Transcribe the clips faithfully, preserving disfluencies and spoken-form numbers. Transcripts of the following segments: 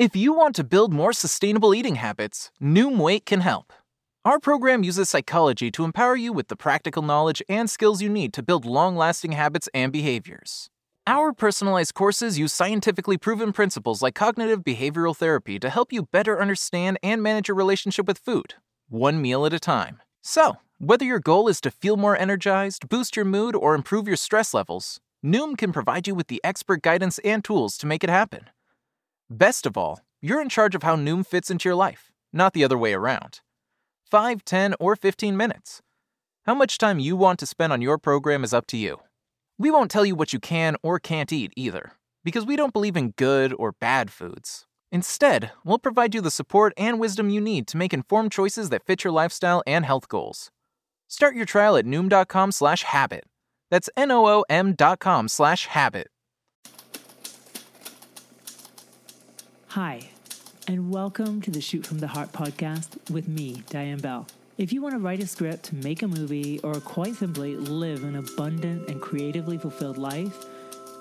If you want to build more sustainable eating habits, Noom Weight can help. Our program uses psychology to empower you with the practical knowledge and skills you need to build long-lasting habits and behaviors. Our personalized courses use scientifically proven principles like cognitive behavioral therapy to help you better understand and manage your relationship with food, one meal at a time. So, whether your goal is to feel more energized, boost your mood, or improve your stress levels, Noom can provide you with the expert guidance and tools to make it happen. Best of all, you're in charge of how Noom fits into your life, not the other way around. five, ten, or fifteen minutes. How much time you want to spend on your program is up to you. We won't tell you what you can or can't eat either, because we don't believe in good or bad foods. Instead, we'll provide you the support and wisdom you need to make informed choices that fit your lifestyle and health goals. Start your trial at noom.com slash habit. That's N-O-O-M dot com slash habit. Hi, and welcome to the Shoot from the Heart podcast with me, Diane Bell. If you want to write a script, make a movie, or quite simply live an abundant and creatively fulfilled life,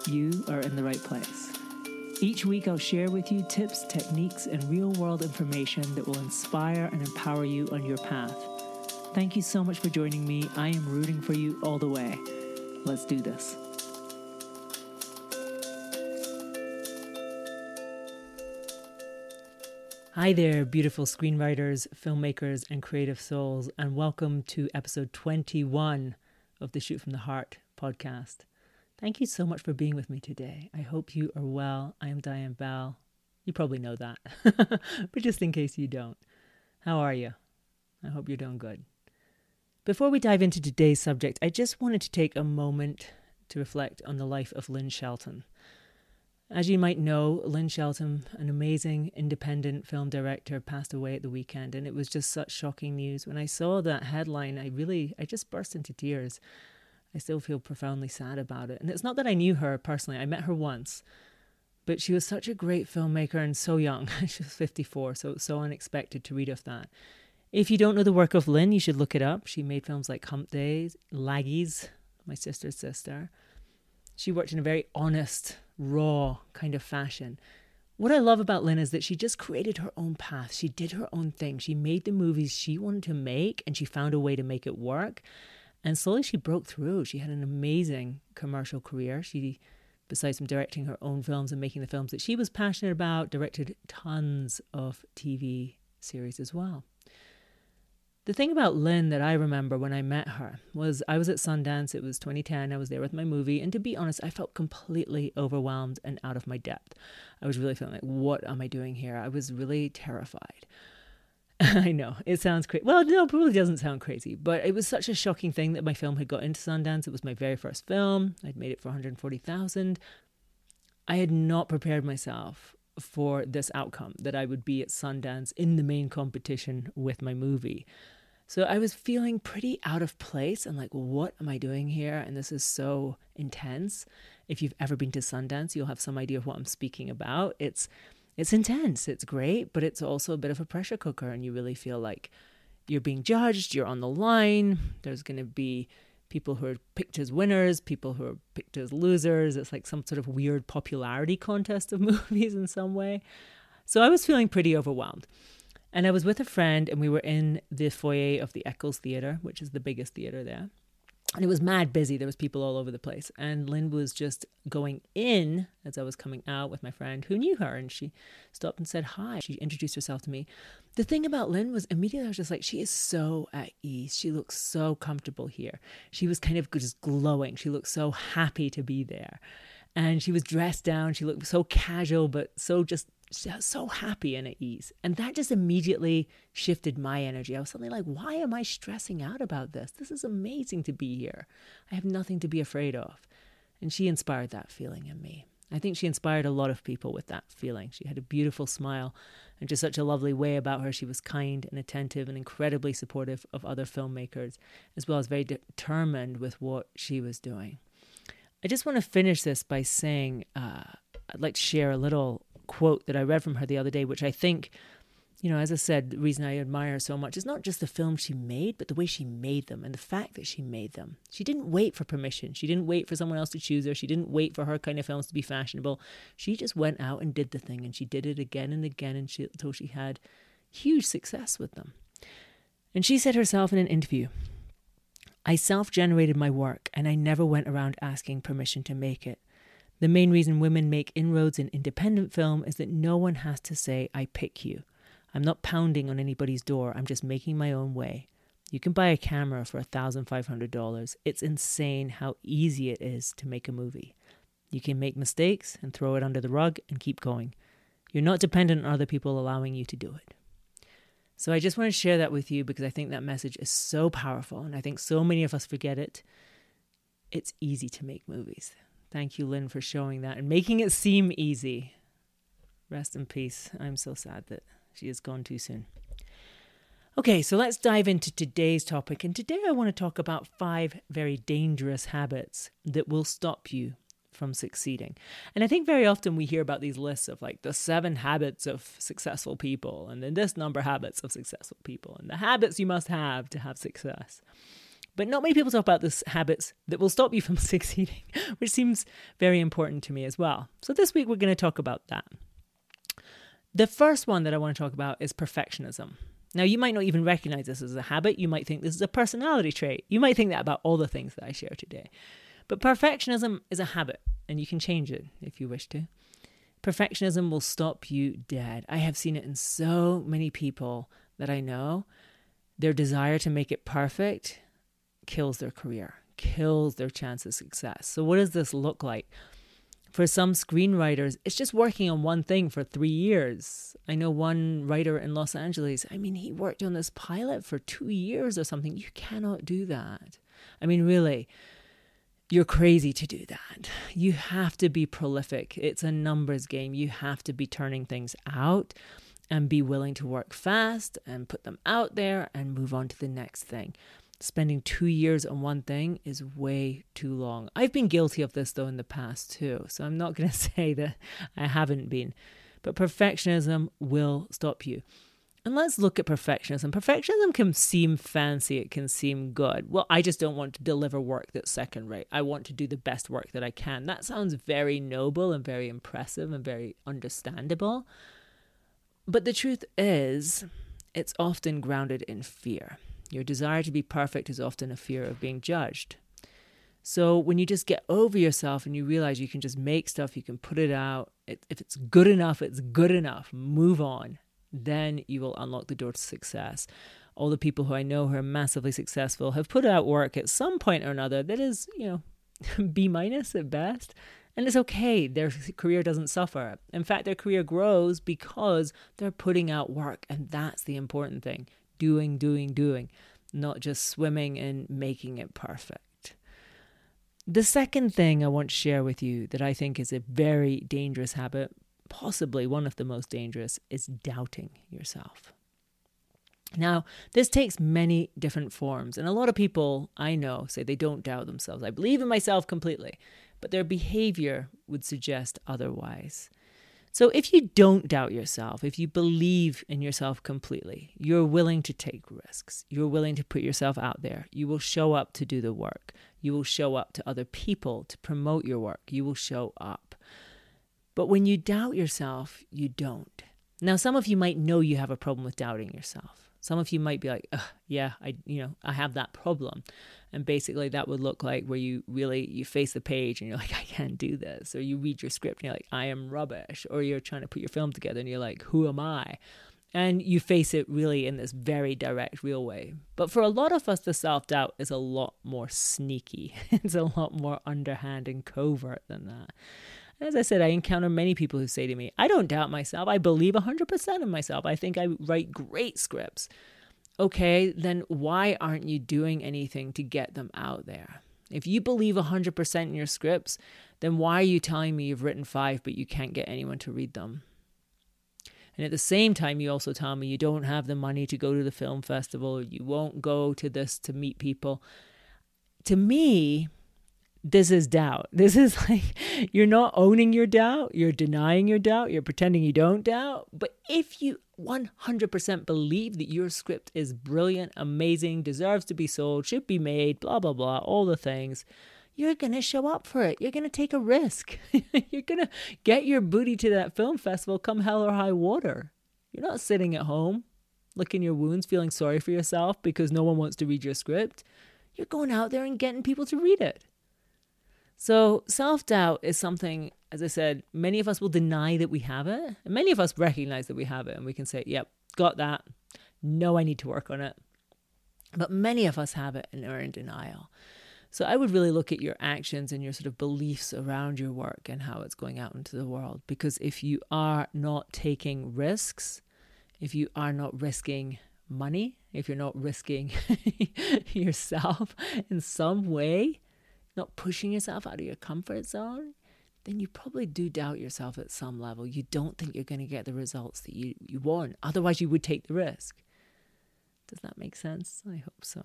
you are in the right place. Each week I'll share with you tips, techniques, and real-world information that will inspire and empower you on your path. Thank you so much for joining me. I am rooting for you all the way. Let's do this. Hi there, beautiful screenwriters, filmmakers, and creative souls, and welcome to episode twenty-one of the Shoot from the Heart podcast. Thank you so much for being with me today. I hope you are well. I am Diane Bell. You probably know that, but just in case you don't, how are you? I hope you're doing good. Before we dive into today's subject, I just wanted to take a moment to reflect on the life of Lynn Shelton. As you might know, Lynn Shelton, an amazing independent film director, passed away at the weekend, and it was just such shocking news. When I saw that headline, I really, I just burst into tears. I still feel profoundly sad about it. And it's not that I knew her personally, I met her once, but she was such a great filmmaker and so young. She was fifty-four, so it was so unexpected to read of that. If you don't know the work of Lynn, you should look it up. She made films like Hump Days, Laggies, My Sister's Sister. She worked in a very honest, raw kind of fashion. What I love about Lynn is that she just created her own path. She did her own thing. She made the movies she wanted to make, and she found a way to make it work. And slowly she broke through. She had an amazing commercial career. She, besides from directing her own films and making the films that she was passionate about, directed tons of T V series as well. The thing about Lynn that I remember when I met her was I was at Sundance. It was twenty ten. I was there with my movie. And to be honest, I felt completely overwhelmed and out of my depth. I was really feeling like, what am I doing here? I was really terrified. I know it sounds crazy. Well, no, it probably doesn't sound crazy, but it was such a shocking thing that my film had got into Sundance. It was my very first film. I'd made it for one hundred forty thousand dollars. I had not prepared myself for this outcome, that I would be at Sundance in the main competition with my movie. So I was feeling pretty out of place and like, what am I doing here? And this is so intense. If you've ever been to Sundance, you'll have some idea of what I'm speaking about. It's it's intense, it's great, but it's also a bit of a pressure cooker, and you really feel like you're being judged, you're on the line, there's going to be people who are picked as winners, people who are picked as losers. It's like some sort of weird popularity contest of movies in some way. So I was feeling pretty overwhelmed. And I was with a friend, and we were in the foyer of the Eccles Theatre, which is the biggest theatre there. And it was mad busy. There was people all over the place. And Lynn was just going in as I was coming out with my friend who knew her. And she stopped and said hi. She introduced herself to me. The thing about Lynn was immediately I was just like, she is so at ease. She looks so comfortable here. She was kind of just glowing. She looked so happy to be there. And she was dressed down. She looked so casual, but so just so happy and at ease. And that just immediately shifted my energy. I was suddenly like, why am I stressing out about this? This is amazing to be here. I have nothing to be afraid of. And she inspired that feeling in me. I think she inspired a lot of people with that feeling. She had a beautiful smile and just such a lovely way about her. She was kind and attentive and incredibly supportive of other filmmakers, as well as very determined with what she was doing. I just want to finish this by saying, uh, I'd like to share a little quote that I read from her the other day, which I think you know, as I said, the reason I admire her so much is not just the films she made, but the way she made them and the fact that she made them. She didn't wait for permission. She didn't wait for someone else to choose her. She didn't wait for her kind of films to be fashionable. She just went out and did the thing, and she did it again and again and she, until she had huge success with them. And she said herself in an interview, "I self-generated my work and I never went around asking permission to make it. The main reason women make inroads in independent film is that no one has to say, 'I pick you.' I'm not pounding on anybody's door. I'm just making my own way. You can buy a camera for one thousand five hundred dollars. It's insane how easy it is to make a movie. You can make mistakes and throw it under the rug and keep going. You're not dependent on other people allowing you to do it." So I just want to share that with you because I think that message is so powerful and I think so many of us forget it. It's easy to make movies. Thank you, Lynn, for showing that and making it seem easy. Rest in peace. I'm so sad that she is gone too soon. Okay, so let's dive into today's topic. And today I want to talk about five very dangerous habits that will stop you from succeeding. And I think very often we hear about these lists of like the seven habits of successful people and then this number of habits of successful people and the habits you must have to have success. But not many people talk about the habits that will stop you from succeeding, which seems very important to me as well. So this week we're going to talk about that. The first one that I want to talk about is perfectionism. Now, you might not even recognize this as a habit. You might think this is a personality trait. You might think that about all the things that I share today. But perfectionism is a habit, and you can change it if you wish to. Perfectionism will stop you dead. I have seen it in so many people that I know. Their desire to make it perfect kills their career, kills their chance of success. So what does this look like? For some screenwriters, it's just working on one thing for three years. I know one writer in Los Angeles, I mean, he worked on this pilot for two years or something. You cannot do that. I mean, really, you're crazy to do that. You have to be prolific. It's a numbers game. You have to be turning things out and be willing to work fast and put them out there and move on to the next thing. Spending two years on one thing is way too long. I've been guilty of this, though, in the past, too. So I'm not going to say that I haven't been. But perfectionism will stop you. And let's look at perfectionism. Perfectionism can seem fancy. It can seem good. Well, I just don't want to deliver work that's second rate. I want to do the best work that I can. That sounds very noble and very impressive and very understandable. But the truth is, it's often grounded in fear. Your desire to be perfect is often a fear of being judged. So when you just get over yourself and you realize you can just make stuff, you can put it out. It, if it's good enough, it's good enough. Move on. Then you will unlock the door to success. All the people who I know who are massively successful have put out work at some point or another that is, you know, B minus at best. And it's okay. Their career doesn't suffer. In fact, their career grows because they're putting out work. And that's the important thing. Doing, doing, doing, not just swimming and making it perfect. The second thing I want to share with you that I think is a very dangerous habit, possibly one of the most dangerous, is doubting yourself. Now, this takes many different forms, and a lot of people I know say they don't doubt themselves. I believe in myself completely, but their behavior would suggest otherwise. So if you don't doubt yourself, if you believe in yourself completely, you're willing to take risks. You're willing to put yourself out there. You will show up to do the work. You will show up to other people to promote your work. You will show up. But when you doubt yourself, you don't. Now, some of you might know you have a problem with doubting yourself. Some of you might be like, Ugh, yeah, I, you know, I have that problem. And basically that would look like where you really, you face the page and you're like, I can't do this. Or you read your script and you're like, I am rubbish. Or you're trying to put your film together and you're like, who am I? And you face it really in this very direct, real way. But for a lot of us, the self-doubt is a lot more sneaky. It's a lot more underhand and covert than that. As I said, I encounter many people who say to me, I don't doubt myself. I believe one hundred percent in myself. I think I write great scripts. Okay, then why aren't you doing anything to get them out there? If you believe one hundred percent in your scripts, then why are you telling me you've written five, but you can't get anyone to read them? And at the same time, you also tell me you don't have the money to go to the film festival, or you won't go to this to meet people. To me, this is doubt. This is like, you're not owning your doubt. You're denying your doubt. You're pretending you don't doubt. But if you one hundred percent believe that your script is brilliant, amazing, deserves to be sold, should be made, blah, blah, blah, all the things, you're going to show up for it. You're going to take a risk. You're going to get your booty to that film festival, come hell or high water. You're not sitting at home, licking your wounds, feeling sorry for yourself because no one wants to read your script. You're going out there and getting people to read it. So self-doubt is something, as I said, many of us will deny that we have it. And many of us recognize that we have it and we can say, yep, got that. No, I need to work on it. But many of us have it and are in denial. So I would really look at your actions and your sort of beliefs around your work and how it's going out into the world. Because if you are not taking risks, if you are not risking money, if you're not risking yourself in some way, not pushing yourself out of your comfort zone, then you probably do doubt yourself at some level. You don't think you're going to get the results that you, you want. Otherwise, you would take the risk. Does that make sense? I hope so.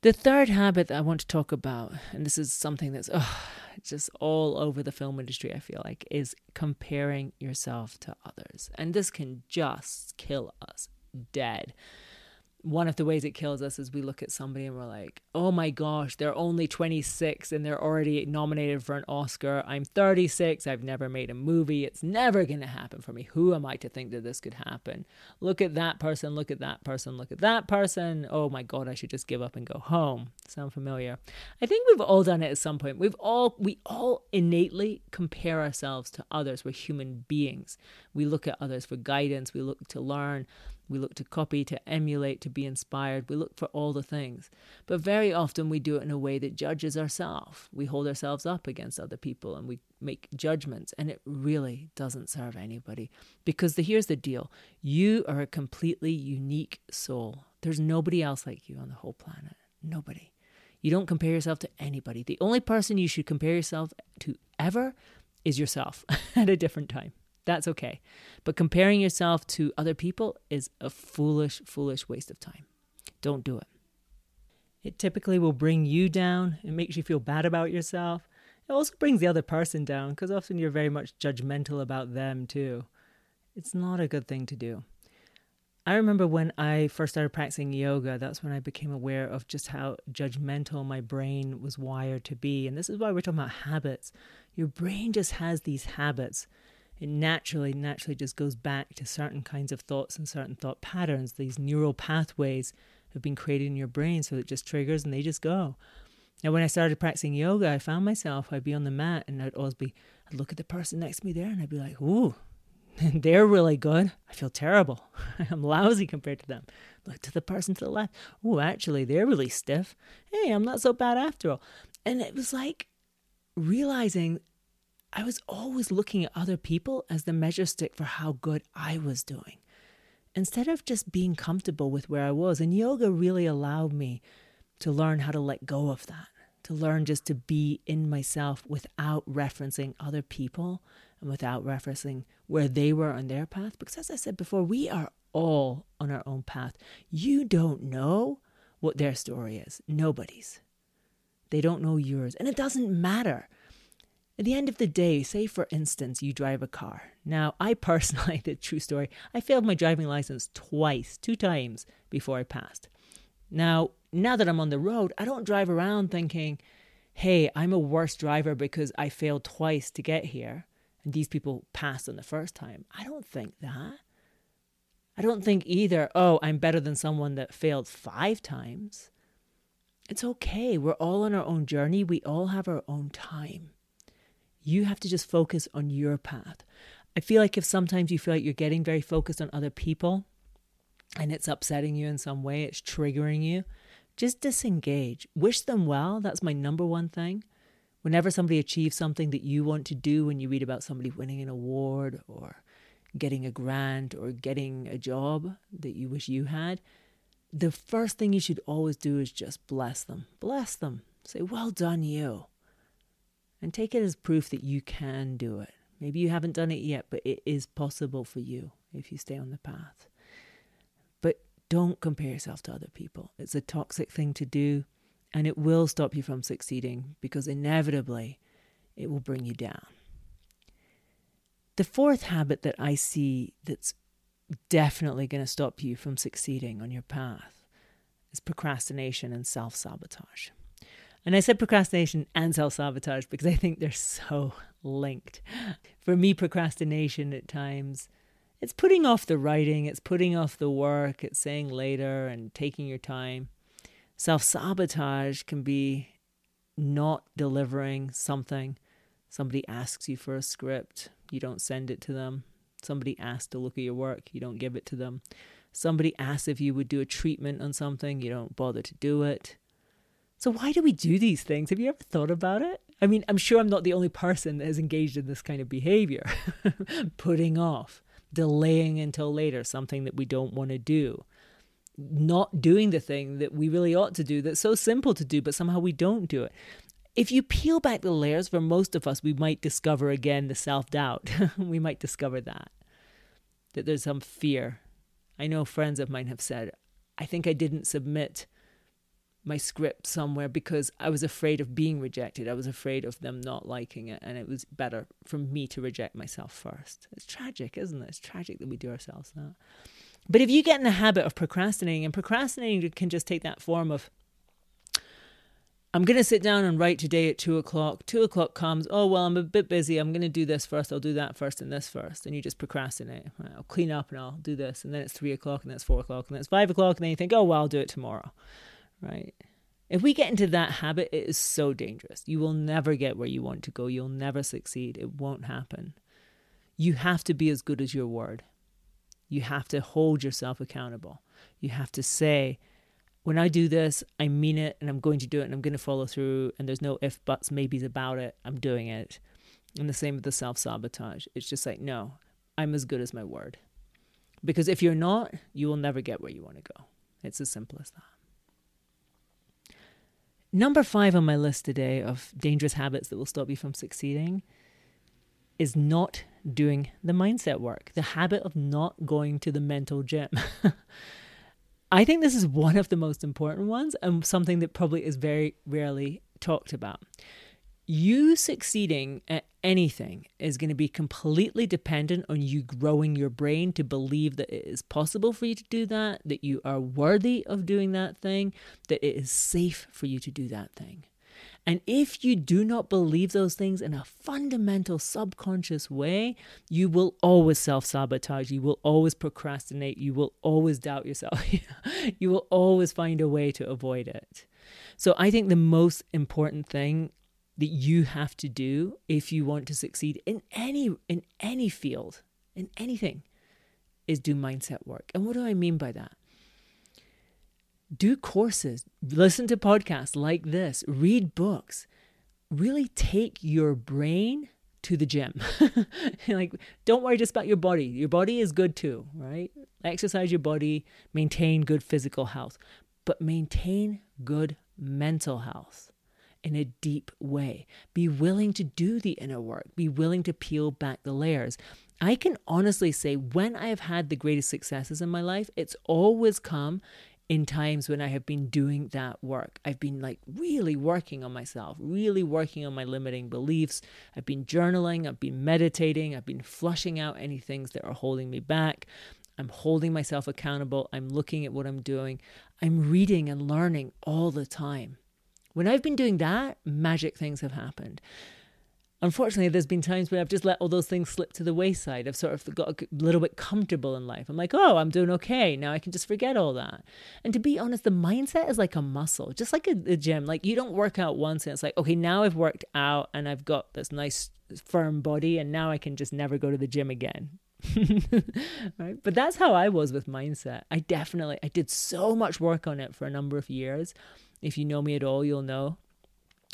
The third habit that I want to talk about, and this is something that's oh, just all over the film industry, I feel like, is comparing yourself to others. And this can just kill us dead. One of the ways it kills us is we look at somebody and we're like, oh my gosh, they're only twenty-six and they're already nominated for an Oscar. I'm thirty-six. I've never made a movie. It's never going to happen for me. Who am I to think that this could happen? Look at that person. Look at that person. Look at that person. Oh my God, I should just give up and go home. Sound familiar? I think we've all done it at some point. We've all, we all innately compare ourselves to others. We're human beings. We look at others for guidance. We look to learn. We look to copy, to emulate, to be inspired. We look for all the things. But very often we do it in a way that judges ourselves. We hold ourselves up against other people and we make judgments. And it really doesn't serve anybody. Because the, here's the deal. You are a completely unique soul. There's nobody else like you on the whole planet. Nobody. You don't compare yourself to anybody. The only person you should compare yourself to ever is yourself at a different time. That's okay. But comparing yourself to other people is a foolish, foolish waste of time. Don't do it. It typically will bring you down. It makes you feel bad about yourself. It also brings the other person down because often you're very much judgmental about them too. It's not a good thing to do. I remember when I first started practicing yoga, that's when I became aware of just how judgmental my brain was wired to be. And this is why we're talking about habits. Your brain just has these habits. It naturally, naturally just goes back to certain kinds of thoughts and certain thought patterns. These neural pathways have been created in your brain so it just triggers and they just go. Now, when I started practicing yoga, I found myself, I'd be on the mat and I'd always be, I'd look at the person next to me there and I'd be like, ooh, they're really good. I feel terrible. I'm lousy compared to them. Look to the person to the left. Ooh, actually, they're really stiff. Hey, I'm not so bad after all. And it was like realizing I was always looking at other people as the measure stick for how good I was doing, instead of just being comfortable with where I was. And yoga really allowed me to learn how to let go of that, to learn just to be in myself without referencing other people and without referencing where they were on their path. Because as I said before, we are all on our own path. You don't know what their story is. Nobody's. They don't know yours. And it doesn't matter. At the end of the day, say for instance, you drive a car. Now, I personally, the true story, I failed my driving license twice, two times before I passed. Now, now that I'm on the road, I don't drive around thinking, hey, I'm a worse driver because I failed twice to get here. And these people passed on the first time. I don't think that. I don't think either, oh, I'm better than someone that failed five times. It's okay. We're all on our own journey. We all have our own time. You have to just focus on your path. I feel like if sometimes you feel like you're getting very focused on other people and it's upsetting you in some way, it's triggering you, just disengage. Wish them well. That's my number one thing. Whenever somebody achieves something that you want to do, when you read about somebody winning an award or getting a grant or getting a job that you wish you had, the first thing you should always do is just bless them. Bless them. Say, well done, you. And take it as proof that you can do it. Maybe you haven't done it yet, but it is possible for you if you stay on the path. But don't compare yourself to other people. It's a toxic thing to do. And it will stop you from succeeding because inevitably it will bring you down. The fourth habit that I see that's definitely going to stop you from succeeding on your path is procrastination and self-sabotage. And I said procrastination and self-sabotage because I think they're so linked. For me, procrastination at times, it's putting off the writing, it's putting off the work, it's saying later and taking your time. Self-sabotage can be not delivering something. Somebody asks you for a script, you don't send it to them. Somebody asks to look at your work, you don't give it to them. Somebody asks if you would do a treatment on something, you don't bother to do it. So why do we do these things? Have you ever thought about it? I mean, I'm sure I'm not the only person that is engaged in this kind of behavior. Putting off, delaying until later, something that we don't want to do. Not doing the thing that we really ought to do that's so simple to do, but somehow we don't do it. If you peel back the layers, for most of us, we might discover again the self-doubt. We might discover that, that there's some fear. I know friends of mine have said, I think I didn't submit my script somewhere because I was afraid of being rejected. I was afraid of them not liking it, and it was better for me to reject myself first. It's tragic, isn't it? It's tragic that we do ourselves that. But if you get in the habit of procrastinating, and procrastinating can just take that form of, I'm going to sit down and write today at two o'clock. Two o'clock comes. Oh, well, I'm a bit busy. I'm going to do this first. I'll do that first and this first. And you just procrastinate. Right, I'll clean up and I'll do this. And then it's three o'clock and then it's four o'clock and then it's five o'clock. And then you think, oh, well, I'll do it tomorrow. Right? If we get into that habit, it is so dangerous. You will never get where you want to go. You'll never succeed. It won't happen. You have to be as good as your word. You have to hold yourself accountable. You have to say, when I do this, I mean it, and I'm going to do it, and I'm going to follow through, and there's no if, buts, maybes about it. I'm doing it. And the same with the self-sabotage. It's just like, no, I'm as good as my word. Because if you're not, you will never get where you want to go. It's as simple as that. Number five on my list today of dangerous habits that will stop you from succeeding is not doing the mindset work, the habit of not going to the mental gym. I think this is one of the most important ones and something that probably is very rarely talked about. You succeeding at anything is going to be completely dependent on you growing your brain to believe that it is possible for you to do that, that you are worthy of doing that thing, that it is safe for you to do that thing. And if you do not believe those things in a fundamental subconscious way, you will always self-sabotage. You will always procrastinate. You will always doubt yourself. You will always find a way to avoid it. So I think the most important thing that you have to do if you want to succeed in any in any field, in anything, is do mindset work. And what do I mean by that? Do courses, listen to podcasts like this, read books, really take your brain to the gym. Like, don't worry just about your body. Your body is good too, right? Exercise your body, maintain good physical health, but maintain good mental health in a deep way. Be willing to do the inner work. Be willing to peel back the layers. I can honestly say when I have had the greatest successes in my life, it's always come in times when I have been doing that work. I've been like really working on myself, really working on my limiting beliefs. I've been journaling, I've been meditating, I've been flushing out any things that are holding me back. I'm holding myself accountable. I'm looking at what I'm doing. I'm reading and learning all the time. When I've been doing that, magic things have happened. Unfortunately, there's been times where I've just let all those things slip to the wayside. I've sort of got a little bit comfortable in life. I'm like, oh, I'm doing okay. Now I can just forget all that. And to be honest, the mindset is like a muscle, just like a, a gym. Like you don't work out once and it's like, okay, now I've worked out and I've got this nice firm body and now I can just never go to the gym again. Right? But that's how I was with mindset. I definitely, I did so much work on it for a number of years. If you know me at all, you'll know.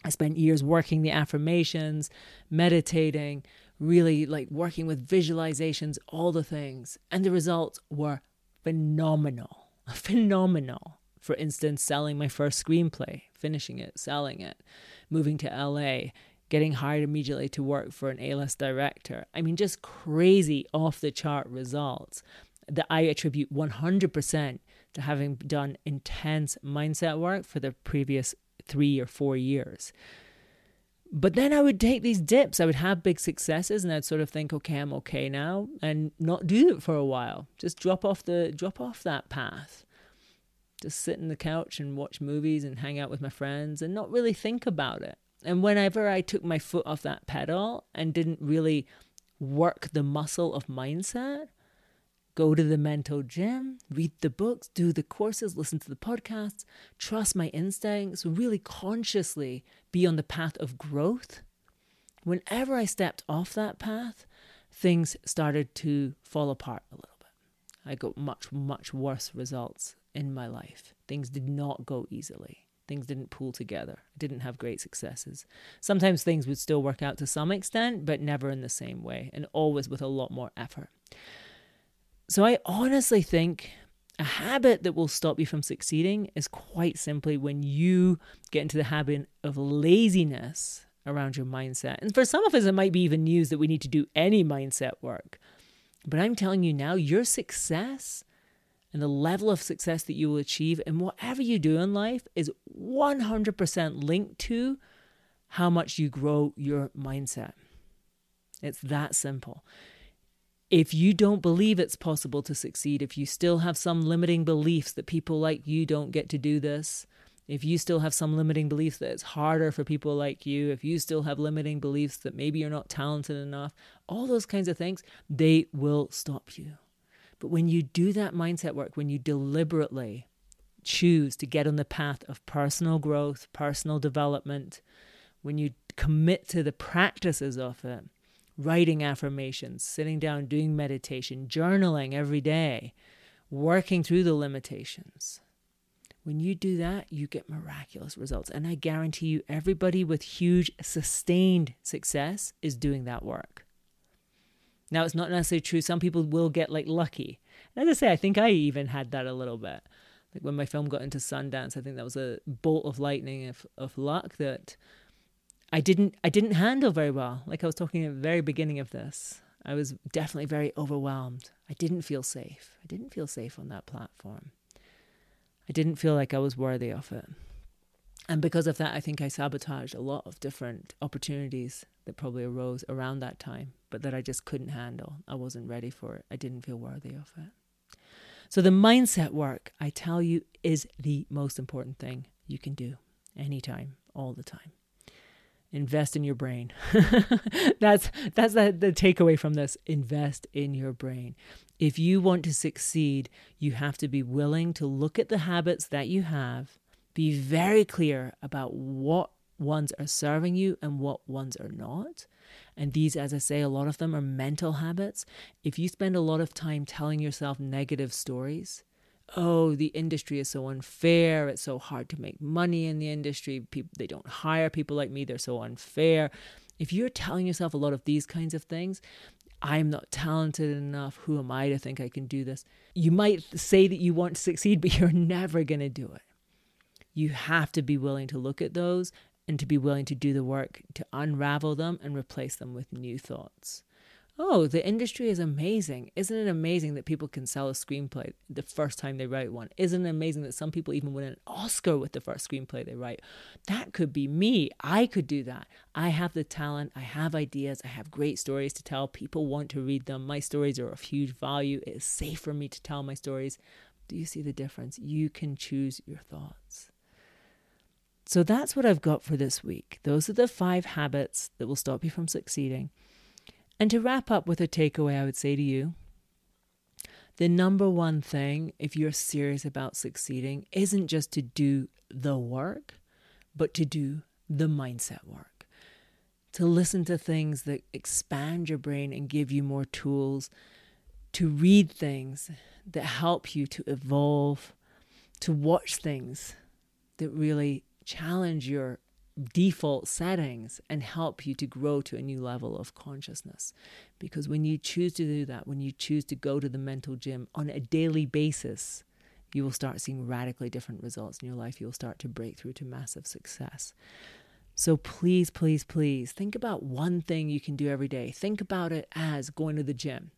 I spent years working the affirmations, meditating, really like working with visualizations, all the things. And the results were phenomenal, phenomenal. For instance, selling my first screenplay, finishing it, selling it, moving to L A, getting hired immediately to work for an A-list director. I mean, just crazy off the chart results that I attribute one hundred percent to having done intense mindset work for the previous three or four years. But then I would take these dips. I would have big successes and I'd sort of think, okay, I'm okay now, and not do it for a while. Just drop off the drop off that path. Just sit on the couch and watch movies and hang out with my friends and not really think about it. And whenever I took my foot off that pedal and didn't really work the muscle of mindset, go to the mental gym, read the books, do the courses, listen to the podcasts, trust my instincts, really consciously be on the path of growth. Whenever I stepped off that path, things started to fall apart a little bit. I got much, much worse results in my life. Things did not go easily. Things didn't pull together. I didn't have great successes. Sometimes things would still work out to some extent, but never in the same way, and always with a lot more effort. So I honestly think a habit that will stop you from succeeding is quite simply when you get into the habit of laziness around your mindset. And for some of us, it might be even news that we need to do any mindset work. But I'm telling you now, your success and the level of success that you will achieve in whatever you do in life is one hundred percent linked to how much you grow your mindset. It's that simple. If you don't believe it's possible to succeed, if you still have some limiting beliefs that people like you don't get to do this, if you still have some limiting beliefs that it's harder for people like you, if you still have limiting beliefs that maybe you're not talented enough, all those kinds of things, they will stop you. But when you do that mindset work, when you deliberately choose to get on the path of personal growth, personal development, when you commit to the practices of it, writing affirmations, sitting down, doing meditation, journaling every day, working through the limitations, when you do that, you get miraculous results. And I guarantee you, everybody with huge, sustained success is doing that work. Now, it's not necessarily true. Some people will get like lucky. And as I say, I think I even had that a little bit. Like when my film got into Sundance, I think that was a bolt of lightning of, of luck that I didn't I didn't handle very well. Like I was talking at the very beginning of this, I was definitely very overwhelmed. I didn't feel safe. I didn't feel safe on that platform. I didn't feel like I was worthy of it. And because of that, I think I sabotaged a lot of different opportunities that probably arose around that time, but that I just couldn't handle. I wasn't ready for it. I didn't feel worthy of it. So the mindset work, I tell you, is the most important thing you can do anytime, all the time. Invest in your brain. that's that's the, the takeaway from this. Invest in your brain. If you want to succeed, you have to be willing to look at the habits that you have, be very clear about what ones are serving you and what ones are not. And these, as I say, a lot of them are mental habits. If you spend a lot of time telling yourself negative stories, oh, the industry is so unfair, it's so hard to make money in the industry, people, they don't hire people like me, they're so unfair. If you're telling yourself a lot of these kinds of things, I'm not talented enough, who am I to think I can do this? You might say that you want to succeed, but you're never going to do it. You have to be willing to look at those and to be willing to do the work to unravel them and replace them with new thoughts. Oh, the industry is amazing. Isn't it amazing that people can sell a screenplay the first time they write one? Isn't it amazing that some people even win an Oscar with the first screenplay they write? That could be me. I could do that. I have the talent. I have ideas. I have great stories to tell. People want to read them. My stories are of huge value. It is safe for me to tell my stories. Do you see the difference? You can choose your thoughts. So that's what I've got for this week. Those are the five habits that will stop you from succeeding. And to wrap up with a takeaway, I would say to you, the number one thing, if you're serious about succeeding, isn't just to do the work, but to do the mindset work. To listen to things that expand your brain and give you more tools, to read things that help you to evolve, to watch things that really challenge your default settings and help you to grow to a new level of consciousness. Because when you choose to do that, when you choose to go to the mental gym on a daily basis, you will start seeing radically different results in your life. You'll start to break through to massive success. So please, please, please think about one thing you can do every day. Think about it as going to the gym.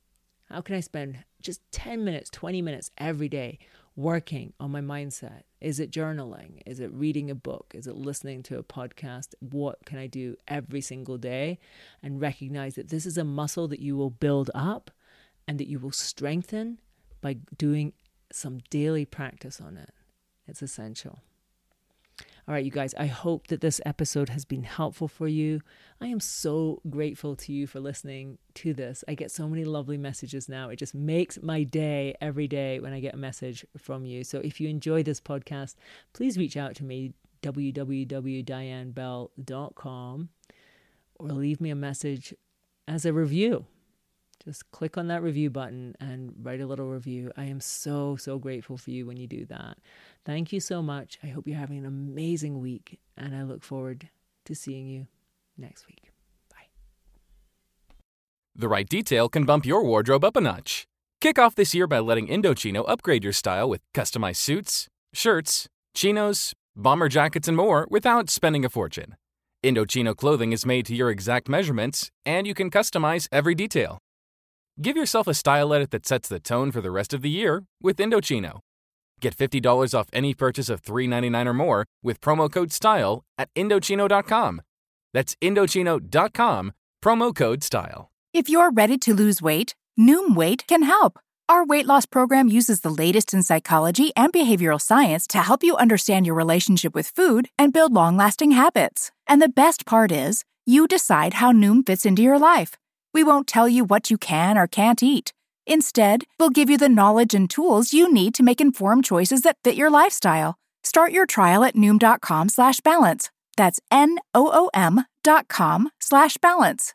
How can I spend just ten minutes, twenty minutes every day working on my mindset? Is it journaling? Is it reading a book? Is it listening to a podcast? What can I do every single day? And recognize that this is a muscle that you will build up and that you will strengthen by doing some daily practice on it. It's essential. All right, you guys, I hope that this episode has been helpful for you. I am so grateful to you for listening to this. I get so many lovely messages now. It just makes my day every day when I get a message from you. So if you enjoy this podcast, please reach out to me, w w w dot diane bell dot com, or leave me a message as a review. Just click on that review button and write a little review. I am so, so grateful for you when you do that. Thank you so much. I hope you're having an amazing week, and I look forward to seeing you next week. Bye. The right detail can bump your wardrobe up a notch. Kick off this year by letting Indochino upgrade your style with customized suits, shirts, chinos, bomber jackets, and more without spending a fortune. Indochino clothing is made to your exact measurements, and you can customize every detail. Give yourself a style edit that sets the tone for the rest of the year with Indochino. Get fifty dollars off any purchase of three dollars and ninety-nine cents or more with promo code STYLE at Indochino dot com. That's Indochino dot com, promo code STYLE. If you're ready to lose weight, Noom Weight can help. Our weight loss program uses the latest in psychology and behavioral science to help you understand your relationship with food and build long-lasting habits. And the best part is, you decide how Noom fits into your life. We won't tell you what you can or can't eat. Instead, we'll give you the knowledge and tools you need to make informed choices that fit your lifestyle. Start your trial at noom dot com slash balance. That's N O O M dot com slash balance.